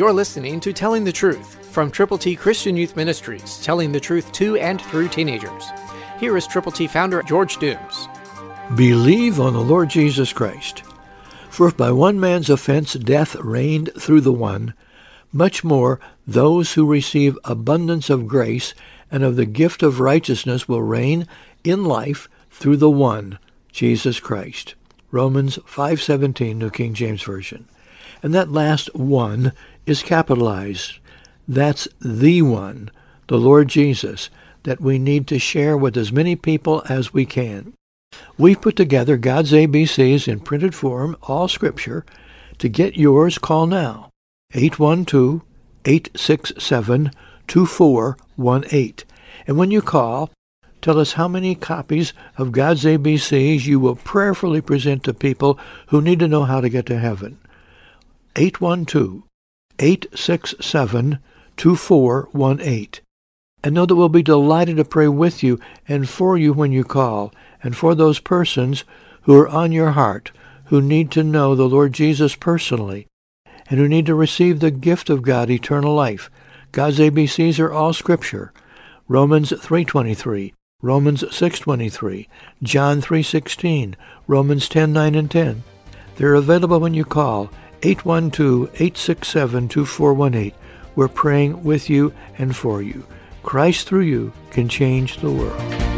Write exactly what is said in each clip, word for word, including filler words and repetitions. You're listening to Telling the Truth from Triple T Christian Youth Ministries, telling the truth to and through teenagers. Here is Triple T founder George Dooms. Believe on the Lord Jesus Christ. For if by one man's offense death reigned through the one, much more those who receive abundance of grace and of the gift of righteousness will reign in life through the one, Jesus Christ. Romans five seventeen, New King James Version. And that last one is capitalized. That's the one, the Lord Jesus, that we need to share with as many people as we can. We've put together God's A B Cs in printed form, all Scripture. To get yours, call now, eight one two, eight six seven, two four one eight. And when you call, tell us how many copies of God's A B Cs you will prayerfully present to people who need to know how to get to heaven. eight one two, eight six seven, two four one eight. And know that we'll be delighted to pray with you and for you when you call, and for those persons who are on your heart, who need to know the Lord Jesus personally, and who need to receive the gift of God, eternal life. God's A B Cs are all Scripture. Romans three twenty-three, Romans six twenty-three, John three sixteen, Romans ten nine and ten. They're available when you call, eight one two, eight six seven, two four one eight. We're praying with you and for you. Christ through you can change the world.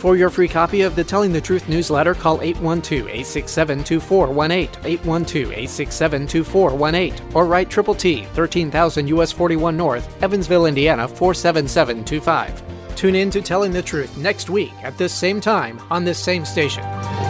For your free copy of the Telling the Truth newsletter, call eight one two, eight six seven, two four one eight, eight one two, eight six seven, two four one eight, or write Triple T, thirteen thousand U S forty-one North, Evansville, Indiana, four seven seven two five. Tune in to Telling the Truth next week at this same time on this same station.